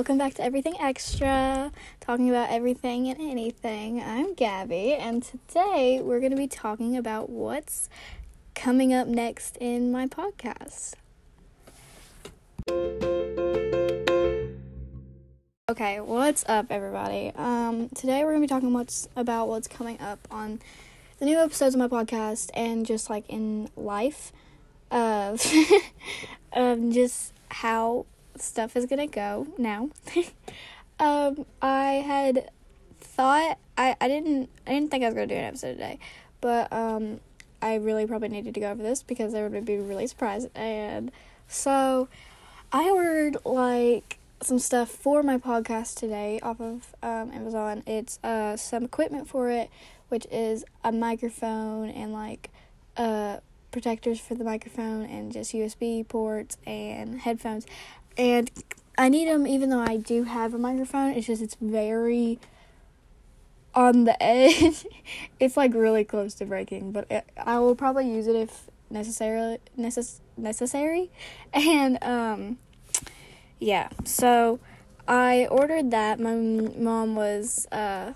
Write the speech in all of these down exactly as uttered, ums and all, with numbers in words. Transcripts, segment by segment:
Welcome back to Everything Extra, talking about everything and anything. I'm Gabby, and today we're going to be talking about what's coming up next in my podcast. Okay, what's up, everybody? Um, today we're going to be talking what's, about what's coming up on the new episodes of my podcast and just, like, in life. Uh, um, just how stuff is gonna go now. um I had thought I I didn't I didn't think I was gonna do an episode today, but um I really probably needed to go over this because they were gonna be really surprised. And so I ordered like some stuff for my podcast today off of um Amazon. It's uh some equipment for it, which is a microphone and like uh protectors for the microphone and just U S B ports and headphones. And I need them, even though I do have a microphone. It's just, it's very on the edge. It's, like, really close to breaking. But it, I will probably use it if necessarily necess- necessary. And, um, yeah. So, I ordered that. My mom was, uh,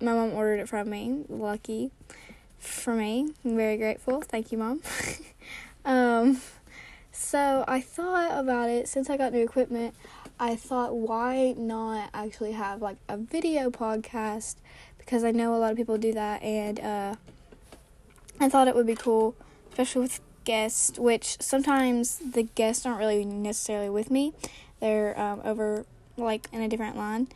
my mom ordered it from me. Lucky for me. I'm very grateful. Thank you, Mom. um... So, I thought about it, since I got new equipment, I thought, why not actually have, like, a video podcast, because I know a lot of people do that, and, uh, I thought it would be cool, especially with guests, which sometimes the guests aren't really necessarily with me, they're, um, over, like, in a different line,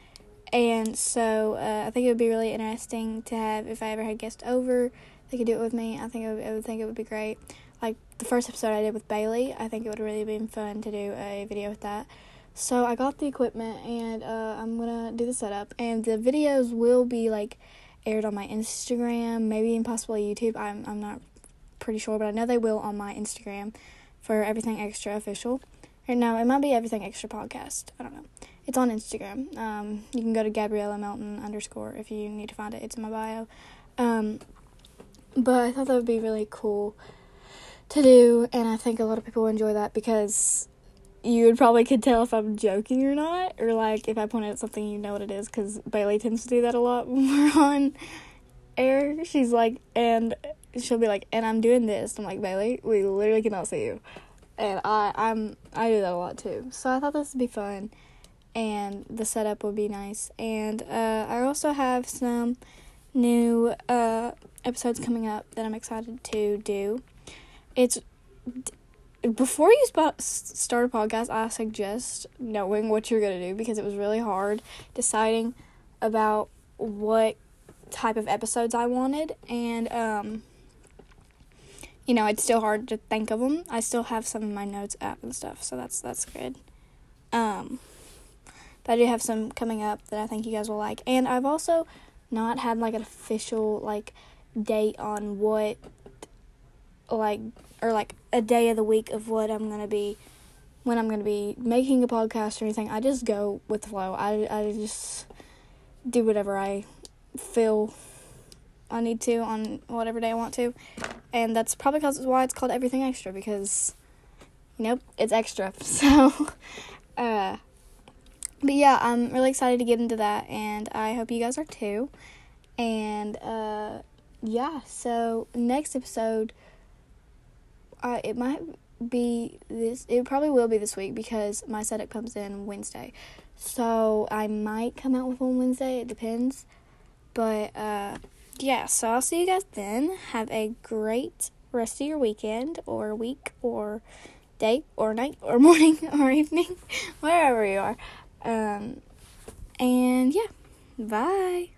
and so, uh, I think it would be really interesting to have, if I ever had guests over, they could do it with me. I think it would, I would think it would be great. Like, the first episode I did with Bailey, I think it would have really been fun to do a video with that. So, I got the equipment, and uh, I'm gonna do the setup. And the videos will be, like, aired on my Instagram, maybe and possibly YouTube. I'm I'm not pretty sure, but I know they will on my Instagram for Everything Extra Official. Or no, it might be Everything Extra Podcast. I don't know. It's on Instagram. Um, you can go to Gabriella Melton underscore if you need to find it. It's in my bio. Um, but I thought that would be really cool to do, and I think a lot of people enjoy that, because you would probably could tell if I'm joking or not, or like if I point out something, you know what it is, because Bailey tends to do that a lot when we're on air. She's like, and she'll be like, and I'm doing this. I'm like, Bailey, we literally cannot see you. And I I'm I do that a lot too. So I thought this would be fun, and the setup would be nice. And uh, I also have some new uh, episodes coming up that I'm excited to do. It's, before you spot, start a podcast, I suggest knowing what you're going to do, because it was really hard deciding about what type of episodes I wanted, and, um, you know, it's still hard to think of them. I still have some in my notes app and stuff, so that's, that's good. Um, but I do have some coming up that I think you guys will like, and I've also not had, like, an official, like, date on what, like, or like a day of the week of what I'm gonna be, when I'm gonna be making a podcast or anything. I just go with the flow. I, I just do whatever I feel I need to on whatever day I want to, and that's probably cause why it's called Everything Extra, because you know it's extra. So, uh, but yeah, I'm really excited to get into that, and I hope you guys are too. And uh, yeah, so next episode. Uh, it might be this, it probably will be this week, because my setup comes in Wednesday. So, I might come out with one Wednesday, it depends. But, uh, yeah, so I'll see you guys then. Have a great rest of your weekend, or week, or day, or night, or morning, or evening, wherever you are. Um, and, yeah, bye.